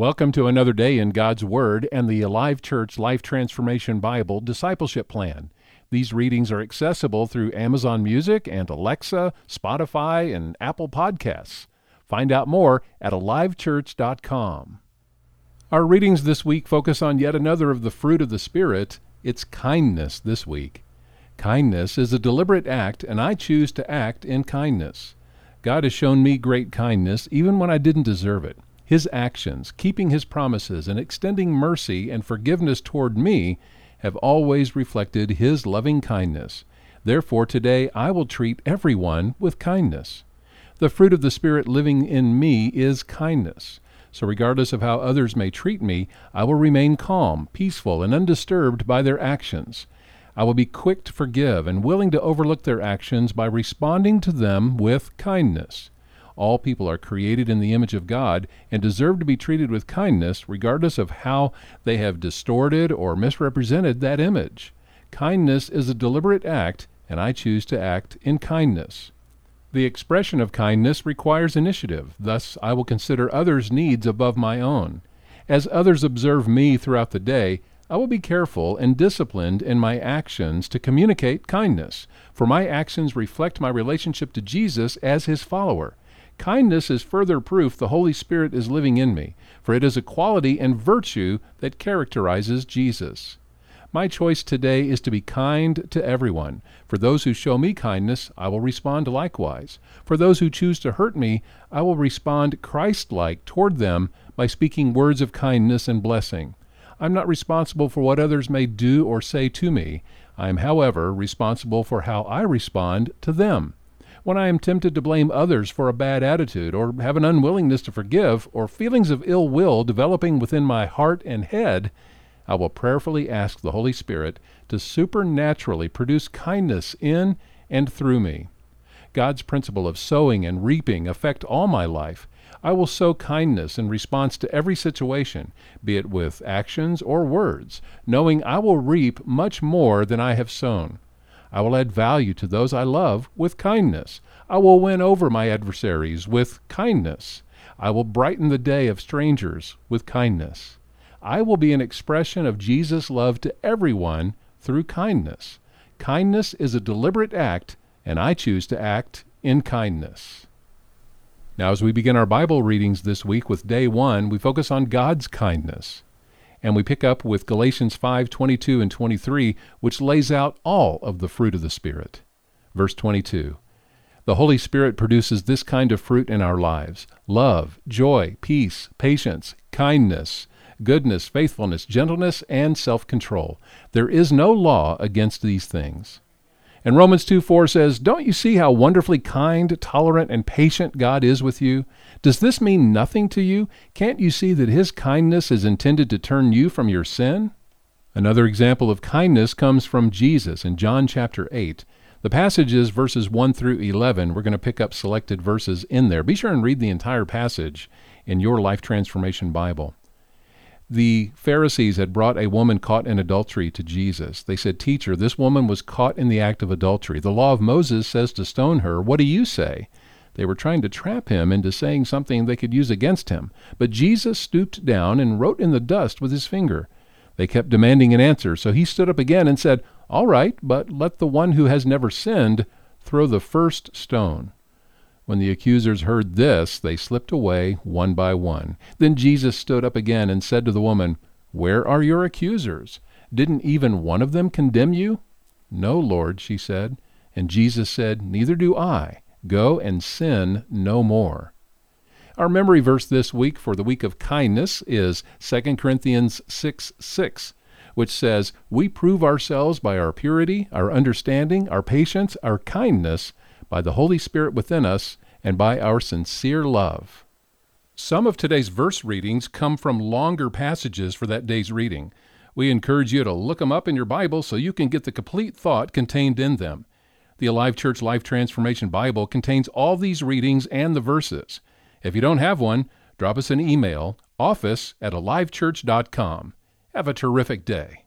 Welcome to another day in God's Word and the Alive Church Life Transformation Bible Discipleship Plan. These readings are accessible through Amazon Music and Alexa, Spotify, and Apple Podcasts. Find out more at alivechurch.com. Our readings this week focus on yet another of the fruit of the Spirit. It's kindness this week. Kindness is a deliberate act, and I choose to act in kindness. God has shown me great kindness even when I didn't deserve it. His actions, keeping His promises, and extending mercy and forgiveness toward me have always reflected His loving kindness. Therefore, today I will treat everyone with kindness. The fruit of the Spirit living in me is kindness. So regardless of how others may treat me, I will remain calm, peaceful, and undisturbed by their actions. I will be quick to forgive and willing to overlook their actions by responding to them with kindness. All people are created in the image of God and deserve to be treated with kindness regardless of how they have distorted or misrepresented that image. Kindness is a deliberate act, and I choose to act in kindness. The expression of kindness requires initiative. Thus, I will consider others' needs above my own. As others observe me throughout the day, I will be careful and disciplined in my actions to communicate kindness, for my actions reflect my relationship to Jesus as His follower. Kindness is further proof the Holy Spirit is living in me, for it is a quality and virtue that characterizes Jesus. My choice today is to be kind to everyone. For those who show me kindness, I will respond likewise. For those who choose to hurt me, I will respond Christ-like toward them by speaking words of kindness and blessing. I'm not responsible for what others may do or say to me. I am, however, responsible for how I respond to them. When I am tempted to blame others for a bad attitude or have an unwillingness to forgive or feelings of ill will developing within my heart and head, I will prayerfully ask the Holy Spirit to supernaturally produce kindness in and through me. God's principle of sowing and reaping affect all my life. I will sow kindness in response to every situation, be it with actions or words, knowing I will reap much more than I have sown. I will add value to those I love with kindness. I will win over my adversaries with kindness. I will brighten the day of strangers with kindness. I will be an expression of Jesus' love to everyone through kindness. Kindness is a deliberate act, and I choose to act in kindness. Now, as we begin our Bible readings this week with day one, we focus on God's kindness. And we pick up with Galatians 5:22 and 23, which lays out all of the fruit of the Spirit. Verse 22, the Holy Spirit produces this kind of fruit in our lives: love, joy, peace, patience, kindness, goodness, faithfulness, gentleness, and self-control. There is no law against these things. And Romans 2:4 says, don't you see how wonderfully kind, tolerant, and patient God is with you? Does this mean nothing to you? Can't you see that His kindness is intended to turn you from your sin? Another example of kindness comes from Jesus in John chapter 8. The passage is verses 1 through 11. We're going to pick up selected verses in there. Be sure and read the entire passage in your Life Transformation Bible. The Pharisees had brought a woman caught in adultery to Jesus. They said, "Teacher, this woman was caught in the act of adultery. The law of Moses says to stone her. What do you say?" They were trying to trap Him into saying something they could use against Him. But Jesus stooped down and wrote in the dust with His finger. They kept demanding an answer, so He stood up again and said, "All right, but let the one who has never sinned throw the first stone." When the accusers heard this, they slipped away one by one. Then Jesus stood up again and said to the woman, "Where are your accusers? Didn't even one of them condemn you?" "No, Lord," she said. And Jesus said, "Neither do I. Go and sin no more." Our memory verse this week for the week of kindness is 2 Corinthians 6:6, which says, "We prove ourselves by our purity, our understanding, our patience, our kindness, by the Holy Spirit within us, and by our sincere love." Some of today's verse readings come from longer passages for that day's reading. We encourage you to look them up in your Bible so you can get the complete thought contained in them. The Alive Church Life Transformation Bible contains all these readings and the verses. If you don't have one, drop us an email, office@alivechurch.com. Have a terrific day.